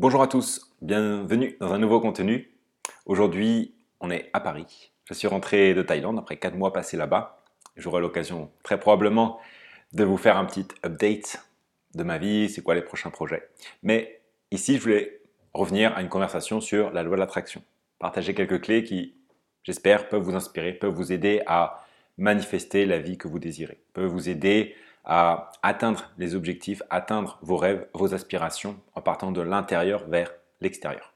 Bonjour à tous, bienvenue dans un nouveau contenu. Aujourd'hui, on est à Paris. Je suis rentré de Thaïlande après 4 mois passés là-bas. J'aurai l'occasion très probablement de vous faire un petit update de ma vie, c'est quoi les prochains projets. Mais ici, je voulais revenir à une conversation sur la loi de l'attraction. Partager quelques clés qui, j'espère, peuvent vous inspirer, peuvent vous aider à manifester la vie que vous désirez, peuvent vous aider à atteindre les objectifs, atteindre vos rêves, vos aspirations en partant de l'intérieur vers l'extérieur.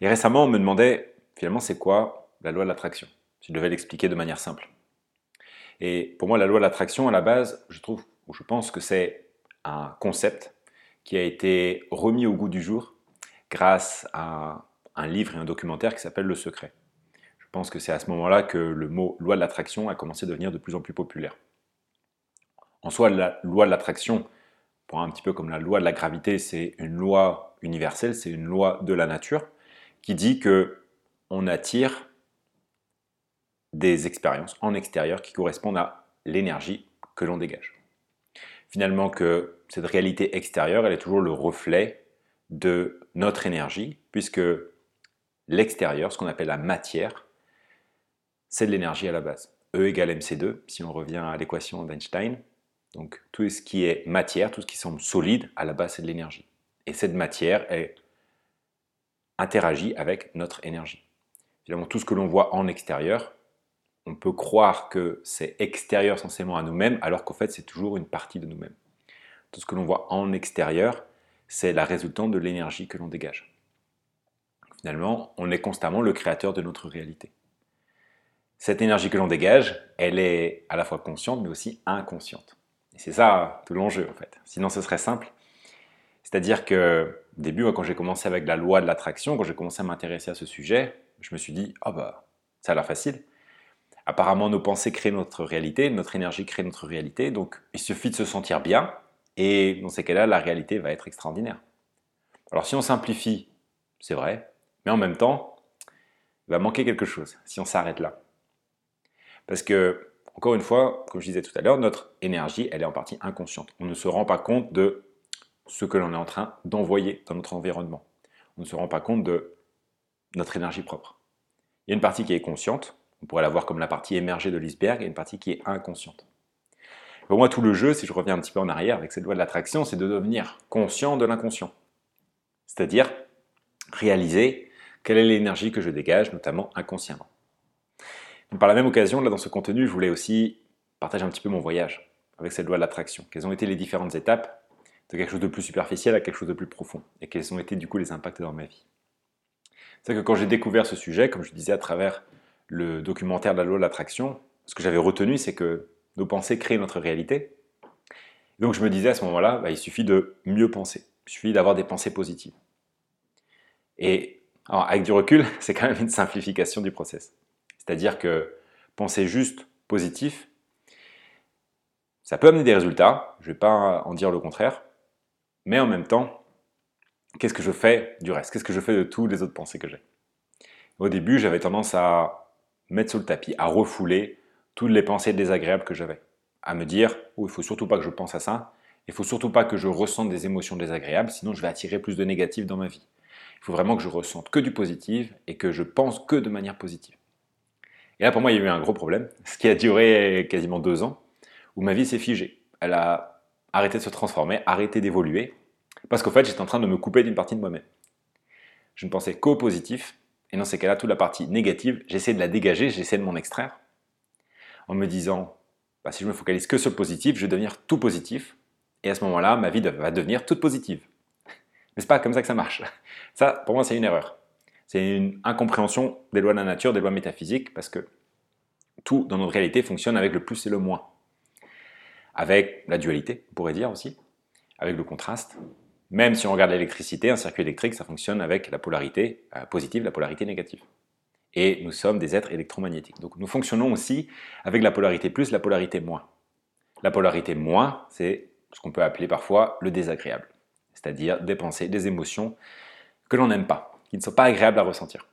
Et récemment, on me demandait finalement c'est quoi la loi de l'attraction, si je devais l'expliquer de manière simple. Et pour moi, la loi de l'attraction, à la base, je pense que c'est un concept qui a été remis au goût du jour grâce à un livre et un documentaire qui s'appelle Le secret. Je pense que c'est à ce moment-là que le mot loi de l'attraction a commencé à devenir de plus en plus populaire. En soi, la loi de l'attraction, pour un petit peu comme la loi de la gravité, c'est une loi universelle, c'est une loi de la nature qui dit que on attire des expériences en extérieur qui correspondent à l'énergie que l'on dégage. Finalement, que cette réalité extérieure, elle est toujours le reflet de notre énergie, puisque l'extérieur, ce qu'on appelle la matière, c'est de l'énergie à la base. E égale mc2, si on revient à l'équation d'Einstein. Donc tout ce qui est matière, tout ce qui semble solide, à la base c'est de l'énergie. Et cette matière, elle interagit avec notre énergie. Finalement, tout ce que l'on voit en extérieur, on peut croire que c'est extérieur censément à nous-mêmes, alors qu'en fait c'est toujours une partie de nous-mêmes. Tout ce que l'on voit en extérieur, c'est la résultante de l'énergie que l'on dégage. Finalement, on est constamment le créateur de notre réalité. Cette énergie que l'on dégage, elle est à la fois consciente mais aussi inconsciente. Et c'est ça tout l'enjeu en fait, sinon ce serait simple. C'est-à-dire que au début, moi, quand j'ai commencé avec la loi de l'attraction, quand j'ai commencé à m'intéresser à ce sujet, je me suis dit « Ah bah, ça a l'air facile ». Apparemment, nos pensées créent notre réalité, notre énergie crée notre réalité, donc il suffit de se sentir bien et dans ces cas-là, la réalité va être extraordinaire. Alors si on simplifie, c'est vrai, mais en même temps, il va manquer quelque chose si on s'arrête là. Parce que encore une fois, comme je disais tout à l'heure, notre énergie, elle est en partie inconsciente. On ne se rend pas compte de ce que l'on est en train d'envoyer dans notre environnement. On ne se rend pas compte de notre énergie propre. Il y a une partie qui est consciente, on pourrait la voir comme la partie émergée de l'iceberg, et une partie qui est inconsciente. Pour moi, tout le jeu, si je reviens un petit peu en arrière avec cette loi de l'attraction, c'est de devenir conscient de l'inconscient. C'est-à-dire réaliser quelle est l'énergie que je dégage, notamment inconsciemment. Par la même occasion, là dans ce contenu, je voulais aussi partager un petit peu mon voyage avec cette loi de l'attraction. Quelles ont été les différentes étapes de quelque chose de plus superficiel à quelque chose de plus profond et quels ont été du coup les impacts dans ma vie. C'est que quand j'ai découvert ce sujet, comme je disais à travers le documentaire de la loi de l'attraction, ce que j'avais retenu, c'est que nos pensées créent notre réalité. Donc je me disais à ce moment-là, il suffit de mieux penser, il suffit d'avoir des pensées positives. Et alors, avec du recul, c'est quand même une simplification du process. C'est-à-dire que penser juste positif, ça peut amener des résultats, je ne vais pas en dire le contraire, mais en même temps, qu'est-ce que je fais du reste? Qu'est-ce que je fais de toutes les autres pensées que j'ai? Au début, j'avais tendance à mettre sous le tapis, à refouler toutes les pensées désagréables que j'avais, à me dire « Oh, il ne faut surtout pas que je pense à ça, il ne faut surtout pas que je ressente des émotions désagréables, sinon je vais attirer plus de négatifs dans ma vie. Il faut vraiment que je ressente que du positif et que je pense que de manière positive. » Et là, pour moi, il y a eu un gros problème, ce qui a duré quasiment 2 ans, où ma vie s'est figée. Elle a arrêté de se transformer, arrêté d'évoluer, parce qu'en fait, j'étais en train de me couper d'une partie de moi-même. Je ne pensais qu'au positif, et dans ces cas-là, toute la partie négative, j'essayais de la dégager, j'essayais de m'en extraire, en me disant, si je me focalise que sur le positif, je vais devenir tout positif, et à ce moment-là, ma vie va devenir toute positive. Mais c'est pas comme ça que ça marche. Ça, pour moi, c'est une erreur. C'est une incompréhension des lois de la nature, des lois métaphysiques, parce que tout dans notre réalité fonctionne avec le plus et le moins. Avec la dualité, on pourrait dire aussi, avec le contraste. Même si on regarde l'électricité, un circuit électrique, ça fonctionne avec la polarité positive, la polarité négative. Et nous sommes des êtres électromagnétiques. Donc nous fonctionnons aussi avec la polarité plus, la polarité moins. La polarité moins, c'est ce qu'on peut appeler parfois le désagréable. C'est-à-dire des pensées, des émotions que l'on n'aime pas, qui ne sont pas agréables à ressentir.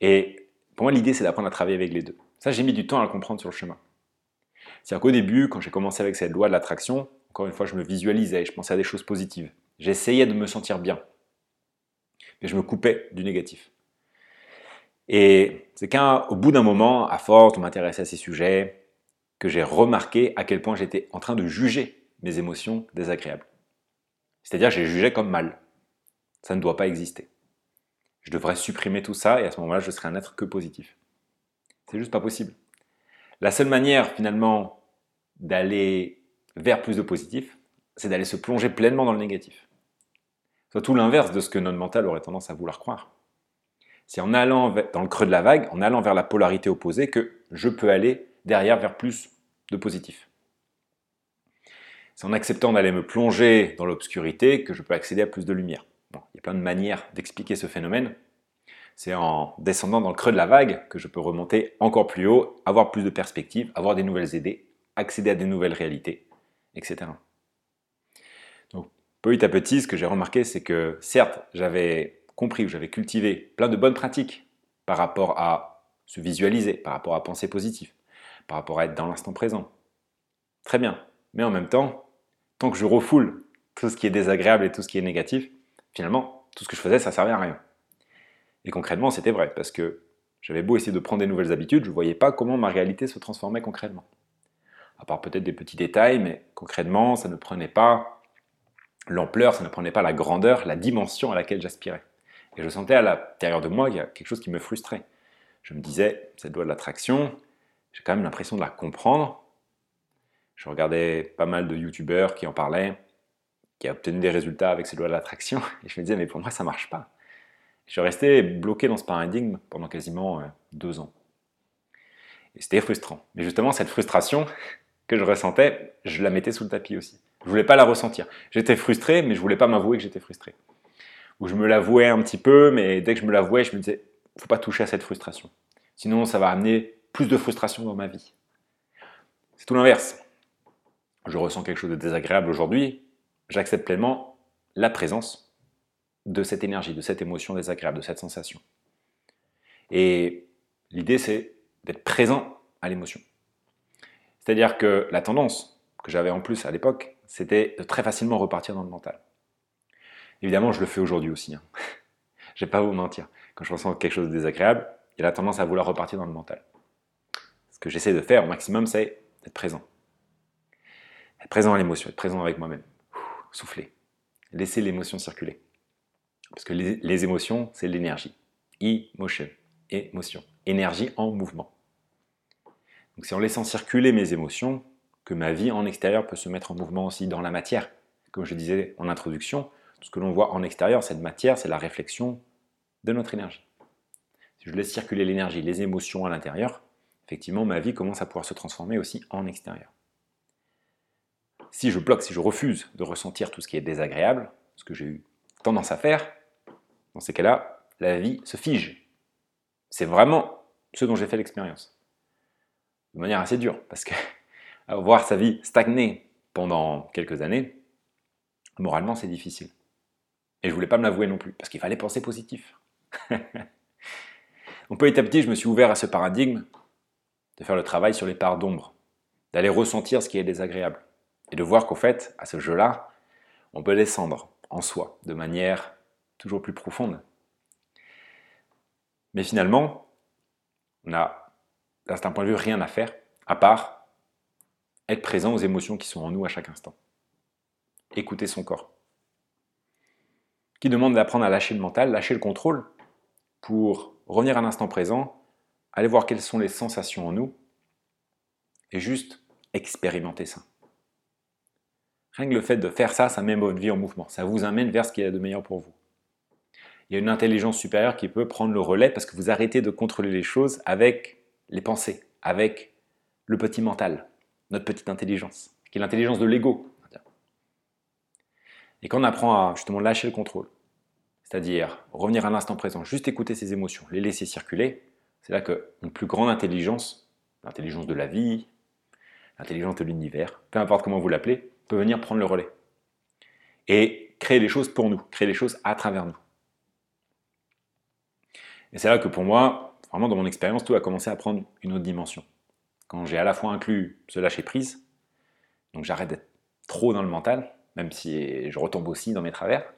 Et pour moi, l'idée, c'est d'apprendre à travailler avec les deux. Ça, j'ai mis du temps à le comprendre sur le chemin. C'est-à-dire qu'au début, quand j'ai commencé avec cette loi de l'attraction, encore une fois, je me visualisais, je pensais à des choses positives. J'essayais de me sentir bien. et je me coupais du négatif. Et c'est qu'au bout d'un moment, à force de m'intéresser à ces sujets, que j'ai remarqué à quel point j'étais en train de juger mes émotions désagréables. C'est-à-dire, je les jugeais comme mal. Ça ne doit pas exister. Je devrais supprimer tout ça et à ce moment-là, je serai un être que positif. C'est juste pas possible. La seule manière, finalement, d'aller vers plus de positif, c'est d'aller se plonger pleinement dans le négatif. C'est tout l'inverse de ce que notre mental aurait tendance à vouloir croire. C'est en allant dans le creux de la vague, en allant vers la polarité opposée, que je peux aller derrière vers plus de positif. C'est en acceptant d'aller me plonger dans l'obscurité que je peux accéder à plus de lumière. Bon, il y a plein de manières d'expliquer ce phénomène. C'est en descendant dans le creux de la vague que je peux remonter encore plus haut, avoir plus de perspectives, avoir des nouvelles idées, accéder à des nouvelles réalités, etc. Donc, petit à petit, ce que j'ai remarqué, c'est que certes, j'avais compris, j'avais cultivé plein de bonnes pratiques par rapport à se visualiser, par rapport à penser positif, par rapport à être dans l'instant présent. Très bien. Mais en même temps, tant que je refoule tout ce qui est désagréable et tout ce qui est négatif, finalement, tout ce que je faisais, ça servait à rien. Et concrètement, c'était vrai, parce que j'avais beau essayer de prendre des nouvelles habitudes, je ne voyais pas comment ma réalité se transformait concrètement. À part peut-être des petits détails, mais concrètement, ça ne prenait pas l'ampleur, ça ne prenait pas la grandeur, la dimension à laquelle j'aspirais. Et je sentais à l'intérieur de moi qu'il y a quelque chose qui me frustrait. Je me disais, cette loi de l'attraction, j'ai quand même l'impression de la comprendre. Je regardais pas mal de youtubeurs qui en parlaient, qui a obtenu des résultats avec ces lois de l'attraction, et je me disais, mais pour moi, ça marche pas. Je suis resté bloqué dans ce paradigme pendant quasiment 2 ans. Et c'était frustrant. Mais justement, cette frustration que je ressentais, je la mettais sous le tapis aussi. Je voulais pas la ressentir. J'étais frustré, mais je voulais pas m'avouer que j'étais frustré. Ou je me l'avouais un petit peu, mais dès que je me l'avouais, je me disais, faut pas toucher à cette frustration. Sinon, ça va amener plus de frustration dans ma vie. C'est tout l'inverse. Je ressens quelque chose de désagréable aujourd'hui, j'accepte pleinement la présence de cette énergie, de cette émotion désagréable, de cette sensation. Et l'idée, c'est d'être présent à l'émotion. C'est-à-dire que la tendance que j'avais en plus à l'époque, c'était de très facilement repartir dans le mental. Évidemment, je le fais aujourd'hui aussi. Hein. Je vais pas vous mentir. Quand je ressens quelque chose de désagréable, il y a la tendance à vouloir repartir dans le mental. Ce que j'essaie de faire au maximum, c'est d'être présent. Être présent à l'émotion, être présent avec moi-même. Souffler. Laisser l'émotion circuler. Parce que les émotions, c'est l'énergie. E-motion. Émotion. Énergie en mouvement. Donc c'est en laissant circuler mes émotions que ma vie en extérieur peut se mettre en mouvement aussi dans la matière. Comme je disais en introduction, tout ce que l'on voit en extérieur, cette matière, c'est la réflexion de notre énergie. Si je laisse circuler l'énergie, les émotions à l'intérieur, effectivement, ma vie commence à pouvoir se transformer aussi en extérieur. Si je bloque, si je refuse de ressentir tout ce qui est désagréable, ce que j'ai eu tendance à faire, dans ces cas-là, la vie se fige. C'est vraiment ce dont j'ai fait l'expérience. De manière assez dure, parce que voir sa vie stagner pendant quelques années, moralement, c'est difficile. Et je ne voulais pas me l'avouer non plus, parce qu'il fallait penser positif. Donc petit à petit, je me suis ouvert à ce paradigme de faire le travail sur les parts d'ombre, d'aller ressentir ce qui est désagréable. Et de voir qu'au fait, à ce jeu-là, on peut descendre en soi, de manière toujours plus profonde. Mais finalement, on a, d'un certain point de vue, rien à faire, à part être présent aux émotions qui sont en nous à chaque instant. Écouter son corps. Qui demande d'apprendre à lâcher le mental, lâcher le contrôle, pour revenir à l'instant présent, aller voir quelles sont les sensations en nous, et juste expérimenter ça. Rien que le fait de faire ça, ça met votre vie en mouvement. Ça vous amène vers ce qu'il y a de meilleur pour vous. Il y a une intelligence supérieure qui peut prendre le relais parce que vous arrêtez de contrôler les choses avec les pensées, avec le petit mental, notre petite intelligence, qui est l'intelligence de l'ego. Et quand on apprend à justement lâcher le contrôle, c'est-à-dire revenir à l'instant présent, juste écouter ses émotions, les laisser circuler, c'est là qu'une plus grande intelligence, l'intelligence de la vie, l'intelligence de l'univers, peu importe comment vous l'appelez, peut venir prendre le relais et créer les choses pour nous, créer les choses à travers nous. Et c'est là que pour moi, vraiment dans mon expérience, tout a commencé à prendre une autre dimension. Quand j'ai à la fois inclus ce lâcher-prise, donc j'arrête d'être trop dans le mental, même si je retombe aussi dans mes travers,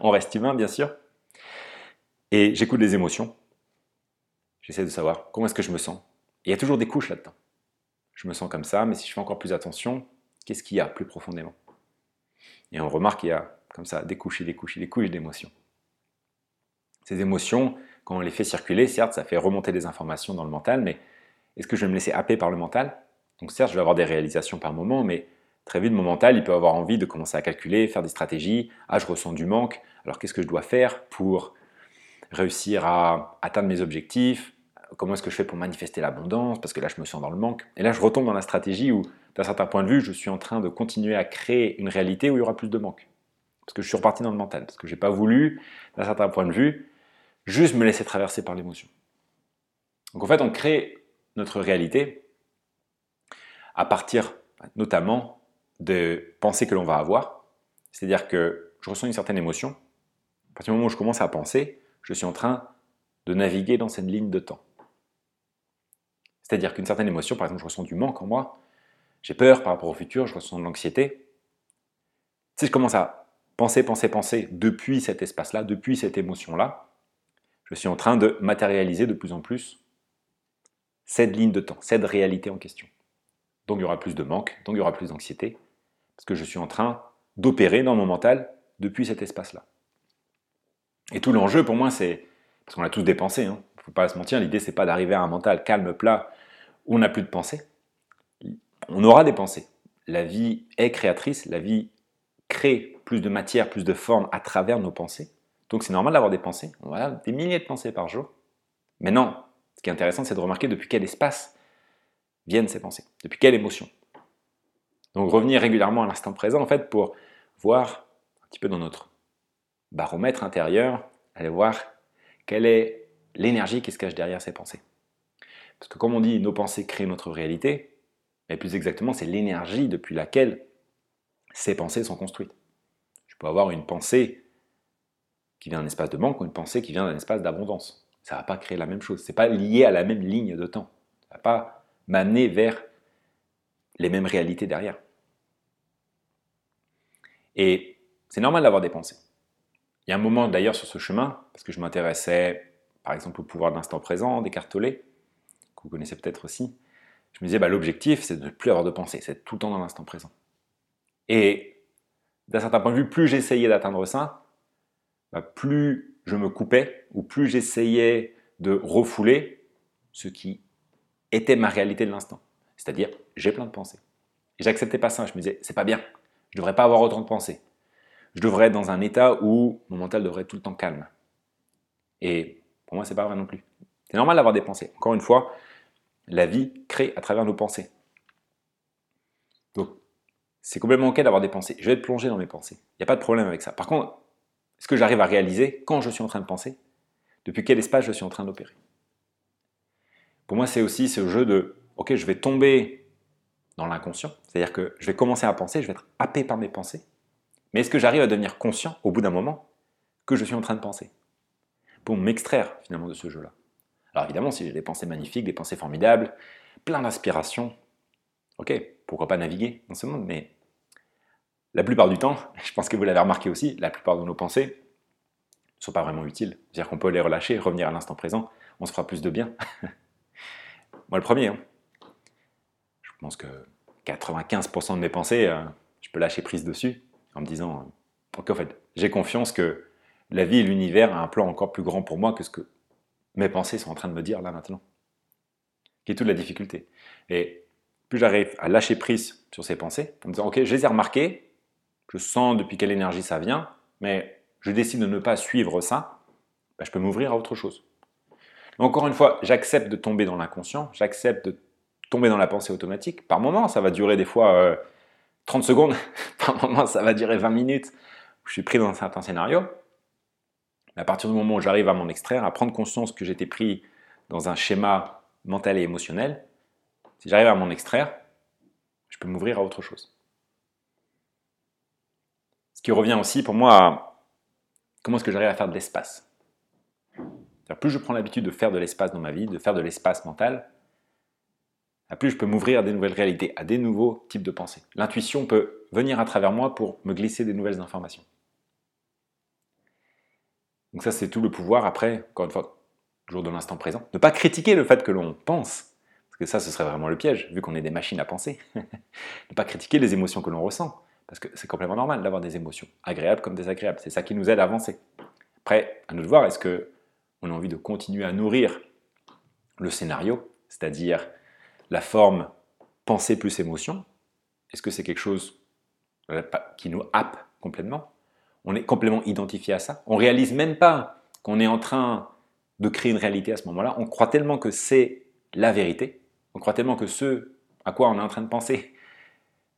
on reste humain bien sûr, Et j'écoute les émotions. J'essaie de savoir comment est-ce que je me sens. Et il y a toujours des couches là-dedans. Je me sens comme ça, mais si je fais encore plus attention, qu'est-ce qu'il y a plus profondément? Et on remarque qu'il y a comme ça des couches et des couches et des couches d'émotions. Ces émotions, quand on les fait circuler, certes, ça fait remonter des informations dans le mental, mais est-ce que je vais me laisser happer par le mental? Donc certes, je vais avoir des réalisations par moment, mais très vite, mon mental, il peut avoir envie de commencer à calculer, faire des stratégies. Ah, je ressens du manque, alors qu'est-ce que je dois faire pour réussir à atteindre mes objectifs? Comment est-ce que je fais pour manifester l'abondance? Parce que là, je me sens dans le manque. Et là, je retombe dans la stratégie où, d'un certain point de vue, je suis en train de continuer à créer une réalité où il y aura plus de manque. Parce que je suis reparti dans le mental, parce que je n'ai pas voulu, d'un certain point de vue, juste me laisser traverser par l'émotion. Donc en fait, on crée notre réalité à partir notamment de pensées que l'on va avoir. C'est-à-dire que je ressens une certaine émotion. À partir du moment où je commence à penser, je suis en train de naviguer dans cette ligne de temps. C'est-à-dire qu'une certaine émotion, par exemple, je ressens du manque en moi, j'ai peur par rapport au futur, je ressens de l'anxiété. Si je commence à penser depuis cet espace-là, depuis cette émotion-là, je suis en train de matérialiser de plus en plus cette ligne de temps, cette réalité en question. Donc il y aura plus de manque, donc il y aura plus d'anxiété, parce que je suis en train d'opérer dans mon mental depuis cet espace-là. Et tout l'enjeu pour moi, c'est, parce qu'on a tous des pensées, il ne faut pas se mentir, l'idée c'est pas d'arriver à un mental calme, plat, où on n'a plus de pensées. On aura des pensées. La vie est créatrice, la vie crée plus de matière, plus de forme à travers nos pensées. Donc c'est normal d'avoir des pensées, on a des milliers de pensées par jour. Mais non, ce qui est intéressant, c'est de remarquer depuis quel espace viennent ces pensées, depuis quelle émotion. Donc revenir régulièrement à l'instant présent, en fait, pour voir un petit peu dans notre baromètre intérieur, aller voir quelle est l'énergie qui se cache derrière ces pensées. Parce que comme on dit, nos pensées créent notre réalité, mais plus exactement, c'est l'énergie depuis laquelle ces pensées sont construites. Je peux avoir une pensée qui vient d'un espace de manque ou une pensée qui vient d'un espace d'abondance. Ça ne va pas créer la même chose. Ce n'est pas lié à la même ligne de temps. Ça ne va pas m'amener vers les mêmes réalités derrière. Et c'est normal d'avoir des pensées. Il y a un moment d'ailleurs sur ce chemin, parce que je m'intéressais par exemple au pouvoir de l'instant présent, Descartes Tolle, que vous connaissez peut-être aussi, je me disais l'objectif c'est de ne plus avoir de pensée, c'est tout le temps dans l'instant présent. Et d'un certain point de vue, plus j'essayais d'atteindre ça, plus je me coupais, ou plus j'essayais de refouler ce qui était ma réalité de l'instant. C'est-à-dire, j'ai plein de pensées. Et j'acceptais pas ça, je me disais, c'est pas bien, je devrais pas avoir autant de pensées. Je devrais être dans un état où mon mental devrait être tout le temps calme. Et pour moi, c'est pas vrai non plus. C'est normal d'avoir des pensées. Encore une fois, la vie crée à travers nos pensées. Donc, c'est complètement ok d'avoir des pensées. Je vais être plongé dans mes pensées. Il n'y a pas de problème avec ça. Par contre, ce que j'arrive à réaliser quand je suis en train de penser, depuis quel espace je suis en train d'opérer. Pour moi, c'est aussi ce jeu de « ok, je vais tomber dans l'inconscient », c'est-à-dire que je vais commencer à penser, je vais être happé par mes pensées, mais est-ce que j'arrive à devenir conscient, au bout d'un moment, que je suis en train de penser, pour m'extraire finalement de ce jeu-là. Alors évidemment, si j'ai des pensées magnifiques, des pensées formidables, plein d'inspiration, ok, pourquoi pas naviguer dans ce monde, mais la plupart du temps, je pense que vous l'avez remarqué aussi, la plupart de nos pensées ne sont pas vraiment utiles. C'est-à-dire qu'on peut les relâcher, revenir à l'instant présent, on se fera plus de bien. Moi le premier, je pense que 95% de mes pensées, je peux lâcher prise dessus en me disant ok, en fait, j'ai confiance que la vie et l'univers a un plan encore plus grand pour moi que ce que mes pensées sont en train de me dire là maintenant. Qui est toute la difficulté. Et plus j'arrive à lâcher prise sur ces pensées, en me disant ok, je les ai remarquées, je sens depuis quelle énergie ça vient, mais je décide de ne pas suivre ça, je peux m'ouvrir à autre chose. Encore une fois, j'accepte de tomber dans l'inconscient, j'accepte de tomber dans la pensée automatique. Par moment, ça va durer des fois 30 secondes, par moment, ça va durer 20 minutes, je suis pris dans un certain scénario. Mais à partir du moment où j'arrive à m'en extraire, à prendre conscience que j'étais pris dans un schéma mental et émotionnel, si j'arrive à m'en extraire, je peux m'ouvrir à autre chose. Ce qui revient aussi pour moi à comment est-ce que j'arrive à faire de l'espace. C'est-à-dire plus je prends l'habitude de faire de l'espace dans ma vie, de faire de l'espace mental, plus je peux m'ouvrir à des nouvelles réalités, à des nouveaux types de pensées. L'intuition peut venir à travers moi pour me glisser des nouvelles informations. Donc ça, c'est tout le pouvoir après, encore une fois, toujours dans l'instant présent. Ne pas critiquer le fait que l'on pense, parce que ça, ce serait vraiment le piège, vu qu'on est des machines à penser. Ne pas critiquer les émotions que l'on ressent, parce que c'est complètement normal d'avoir des émotions, agréables comme désagréables. C'est ça qui nous aide à avancer. Après, à nous de voir, est-ce qu'on a envie de continuer à nourrir le scénario, c'est-à-dire la forme pensée plus émotion? Est-ce que c'est quelque chose qui nous happe complètement? On est complètement identifié à ça. On ne réalise même pas qu'on est en train de créer une réalité à ce moment-là. On croit tellement que c'est la vérité. On croit tellement que ce à quoi on est en train de penser,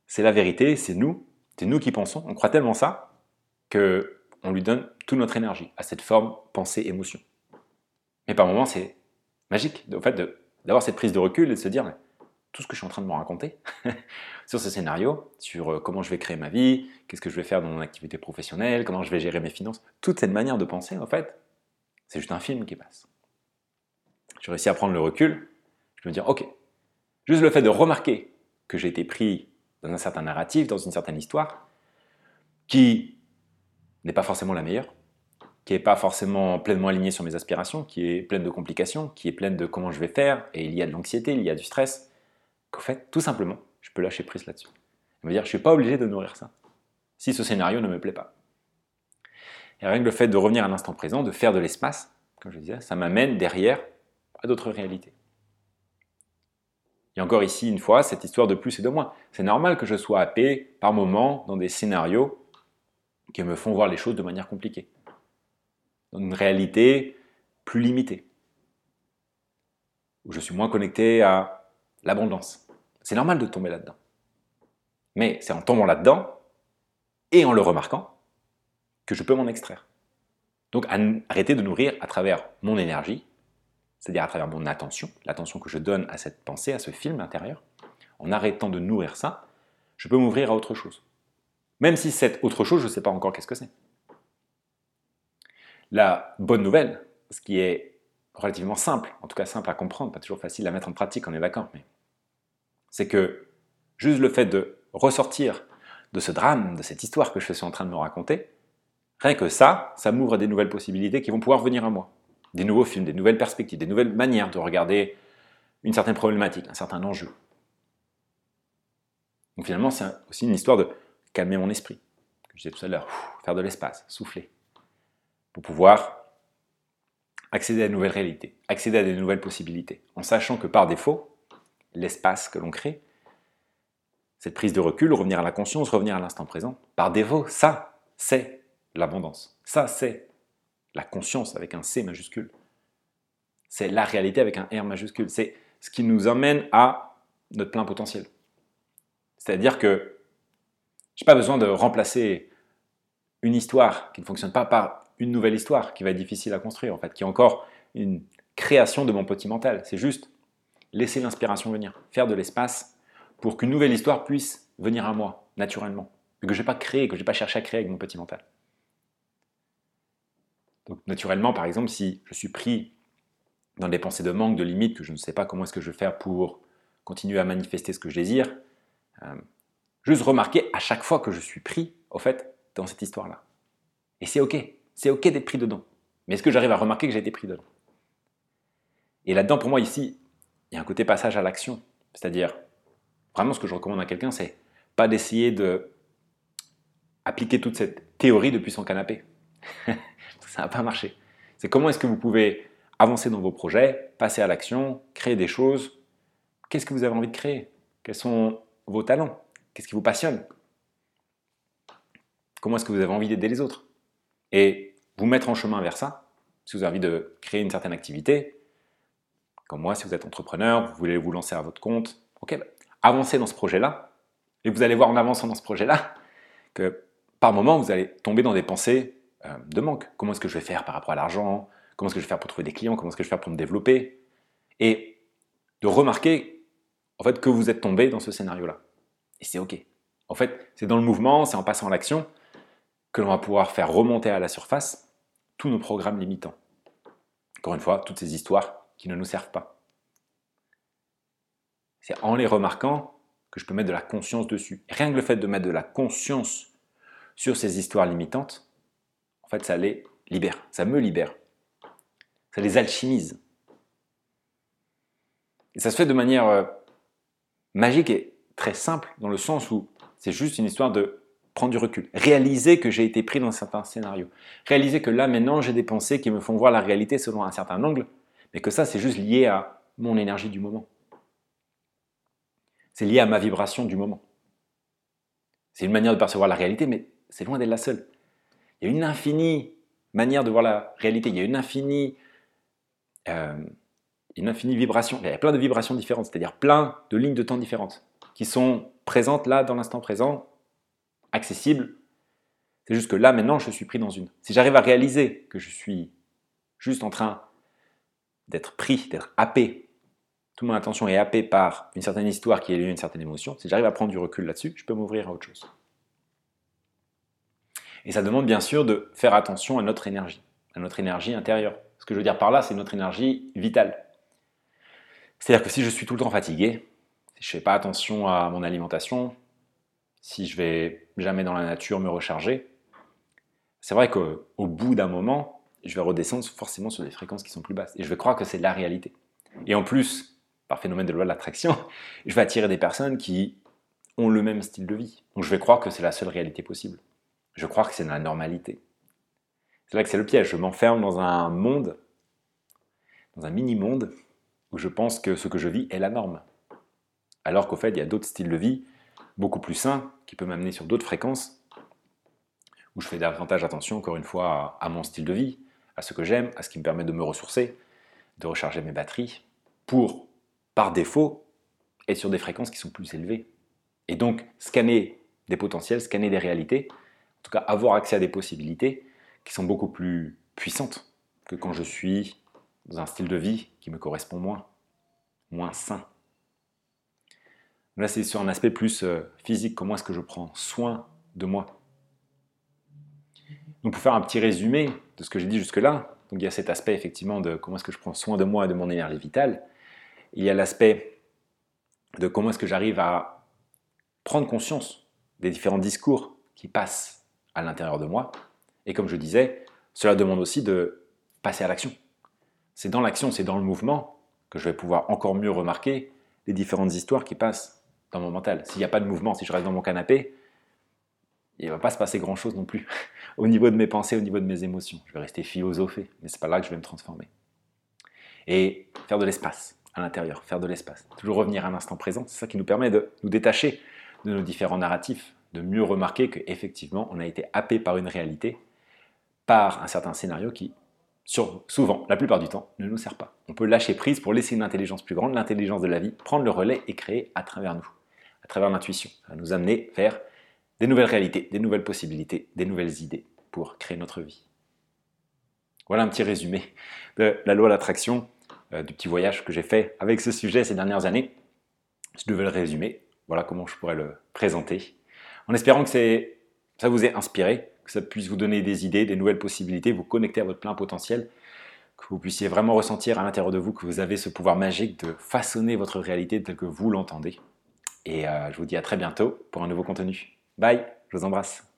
c'est la vérité, c'est nous qui pensons. On croit tellement ça qu'on lui donne toute notre énergie à cette forme pensée-émotion. Mais par moments, c'est magique au fait d'avoir cette prise de recul et de se dire tout ce que je suis en train de me raconter sur ce scénario, sur comment je vais créer ma vie, qu'est-ce que je vais faire dans mon activité professionnelle, comment je vais gérer mes finances, toute cette manière de penser, en fait, c'est juste un film qui passe. J'ai réussi à prendre le recul, je peux me dire, ok, juste le fait de remarquer que j'ai été pris dans un certain narratif, dans une certaine histoire, qui n'est pas forcément la meilleure, qui n'est pas forcément pleinement alignée sur mes aspirations, qui est pleine de complications, qui est pleine de comment je vais faire, et il y a de l'anxiété, il y a du stress, qu'en fait, tout simplement, je peux lâcher prise là-dessus. Je veux dire, je ne suis pas obligé de nourrir ça, si ce scénario ne me plaît pas. Et rien que le fait de revenir à l'instant présent, de faire de l'espace, comme je disais, ça m'amène derrière à d'autres réalités. Et encore ici, une fois, cette histoire de plus et de moins. C'est normal que je sois happé par moments dans des scénarios qui me font voir les choses de manière compliquée, dans une réalité plus limitée, où je suis moins connecté à l'abondance. C'est normal de tomber là-dedans. Mais c'est en tombant là-dedans et en le remarquant que je peux m'en extraire. Donc arrêter de nourrir à travers mon énergie, c'est-à-dire à travers mon attention, l'attention que je donne à cette pensée, à ce film intérieur, en arrêtant de nourrir ça, je peux m'ouvrir à autre chose. Même si cette autre chose, je ne sais pas encore qu'est-ce que c'est. La bonne nouvelle, ce qui est relativement simple, en tout cas simple à comprendre, pas toujours facile à mettre en pratique, on est d'accord, mais c'est que juste le fait de ressortir de ce drame, de cette histoire que je suis en train de me raconter, rien que ça m'ouvre à des nouvelles possibilités qui vont pouvoir venir à moi. Des nouveaux films, des nouvelles perspectives, des nouvelles manières de regarder une certaine problématique, un certain enjeu. Donc finalement, c'est aussi une histoire de calmer mon esprit, comme je disais tout à l'heure, faire de l'espace, souffler, pour pouvoir accéder à de nouvelles réalités, accéder à des nouvelles possibilités, en sachant que par défaut, l'espace que l'on crée, cette prise de recul, revenir à la conscience, revenir à l'instant présent, par défaut, ça, c'est l'abondance. Ça, c'est la conscience avec un C majuscule. C'est la réalité avec un R majuscule. C'est ce qui nous amène à notre plein potentiel. C'est-à-dire que je n'ai pas besoin de remplacer une histoire qui ne fonctionne pas par une nouvelle histoire qui va être difficile à construire, en fait, qui est encore une création de mon petit mental. C'est juste laisser l'inspiration venir, faire de l'espace pour qu'une nouvelle histoire puisse venir à moi, naturellement, et que je n'ai pas créé, que je n'ai pas cherché à créer avec mon petit mental. Donc, naturellement, par exemple, si je suis pris dans des pensées de manque, de limite, que je ne sais pas comment est-ce que je vais faire pour continuer à manifester ce que je désire, juste remarquer à chaque fois que je suis pris, au fait, dans cette histoire-là. Et c'est OK. C'est OK d'être pris dedans. Mais est-ce que j'arrive à remarquer que j'ai été pris dedans? Et là-dedans, pour moi, ici, il y a un côté passage à l'action. C'est-à-dire, vraiment, ce que je recommande à quelqu'un, c'est pas d'essayer d'appliquer toute cette théorie depuis son canapé. Ça n'a pas marché. C'est comment est-ce que vous pouvez avancer dans vos projets, passer à l'action, créer des choses. Qu'est-ce que vous avez envie de créer? Quels sont vos talents? Qu'est-ce qui vous passionne? Comment est-ce que vous avez envie d'aider les autres? Et vous mettre en chemin vers ça, si vous avez envie de créer une certaine activité, comme moi, si vous êtes entrepreneur, vous voulez vous lancer à votre compte, ok, avancez dans ce projet-là, et vous allez voir en avançant dans ce projet-là, que par moment, vous allez tomber dans des pensées de manque. Comment est-ce que je vais faire par rapport à l'argent? Comment est-ce que je vais faire pour trouver des clients? Comment est-ce que je vais faire pour me développer? Et de remarquer, en fait, que vous êtes tombé dans ce scénario-là. Et c'est ok. En fait, c'est dans le mouvement, c'est en passant à l'action, que l'on va pouvoir faire remonter à la surface tous nos programmes limitants. Encore une fois, toutes ces histoires qui ne nous servent pas. C'est en les remarquant que je peux mettre de la conscience dessus. Rien que le fait de mettre de la conscience sur ces histoires limitantes, en fait, ça les libère, ça me libère. Ça les alchimise. Et ça se fait de manière magique et très simple, dans le sens où c'est juste une histoire de prendre du recul. Réaliser que j'ai été pris dans certains scénarios. Réaliser que là, maintenant, j'ai des pensées qui me font voir la réalité selon un certain angle, mais que ça, c'est juste lié à mon énergie du moment. C'est lié à ma vibration du moment. C'est une manière de percevoir la réalité, mais c'est loin d'être la seule. Il y a une infinie manière de voir la réalité. Il y a une infinie vibration. Il y a plein de vibrations différentes, c'est-à-dire plein de lignes de temps différentes qui sont présentes là, dans l'instant présent, accessibles. C'est juste que là, maintenant, je suis pris dans une. Si j'arrive à réaliser que je suis juste en train d'être pris, d'être happé, toute mon attention est happée par une certaine histoire qui est liée à une certaine émotion, si j'arrive à prendre du recul là-dessus, je peux m'ouvrir à autre chose. Et ça demande bien sûr de faire attention à notre énergie intérieure. Ce que je veux dire par là, c'est notre énergie vitale. C'est-à-dire que si je suis tout le temps fatigué, si je ne fais pas attention à mon alimentation, si je ne vais jamais dans la nature me recharger, c'est vrai qu'au bout d'un moment, je vais redescendre forcément sur des fréquences qui sont plus basses. Et je vais croire que c'est de la réalité. Et en plus, par phénomène de loi de l'attraction, je vais attirer des personnes qui ont le même style de vie. Donc je vais croire que c'est la seule réalité possible. Je crois que c'est la normalité. C'est là que c'est le piège. Je m'enferme dans un monde, dans un mini-monde, où je pense que ce que je vis est la norme. Alors qu'au fait, il y a d'autres styles de vie beaucoup plus sains, qui peuvent m'amener sur d'autres fréquences, où je fais davantage attention, encore une fois, à mon style de vie, à ce que j'aime, à ce qui me permet de me ressourcer, de recharger mes batteries, pour, par défaut, être sur des fréquences qui sont plus élevées. Et donc, scanner des potentiels, scanner des réalités, en tout cas, avoir accès à des possibilités qui sont beaucoup plus puissantes que quand je suis dans un style de vie qui me correspond moins sain. Là, c'est sur un aspect plus physique, comment est-ce que je prends soin de moi. Donc, pour faire un petit résumé de ce que j'ai dit jusque-là, donc il y a cet aspect effectivement de comment est-ce que je prends soin de moi et de mon énergie vitale. Il y a l'aspect de comment est-ce que j'arrive à prendre conscience des différents discours qui passent à l'intérieur de moi. Et comme je disais, cela demande aussi de passer à l'action. C'est dans l'action, c'est dans le mouvement que je vais pouvoir encore mieux remarquer les différentes histoires qui passent dans mon mental. S'il n'y a pas de mouvement, si je reste dans mon canapé, il ne va pas se passer grand-chose non plus au niveau de mes pensées, au niveau de mes émotions. Je vais rester philosophé, mais ce n'est pas là que je vais me transformer. Et faire de l'espace à l'intérieur, faire de l'espace. Toujours revenir à l'instant présent, c'est ça qui nous permet de nous détacher de nos différents narratifs, de mieux remarquer qu'effectivement, on a été happé par une réalité, par un certain scénario qui, souvent, la plupart du temps, ne nous sert pas. On peut lâcher prise pour laisser une intelligence plus grande, l'intelligence de la vie, prendre le relais et créer à travers nous, à travers l'intuition. Ça va nous amener vers des nouvelles réalités, des nouvelles possibilités, des nouvelles idées pour créer notre vie. Voilà un petit résumé de la loi de l'attraction, du petit voyage que j'ai fait avec ce sujet ces dernières années. Si je devais le résumer, voilà comment je pourrais le présenter. En espérant que ça vous ait inspiré, que ça puisse vous donner des idées, des nouvelles possibilités, vous connecter à votre plein potentiel, que vous puissiez vraiment ressentir à l'intérieur de vous que vous avez ce pouvoir magique de façonner votre réalité telle que vous l'entendez. Et je vous dis à très bientôt pour un nouveau contenu. Bye, je vous embrasse.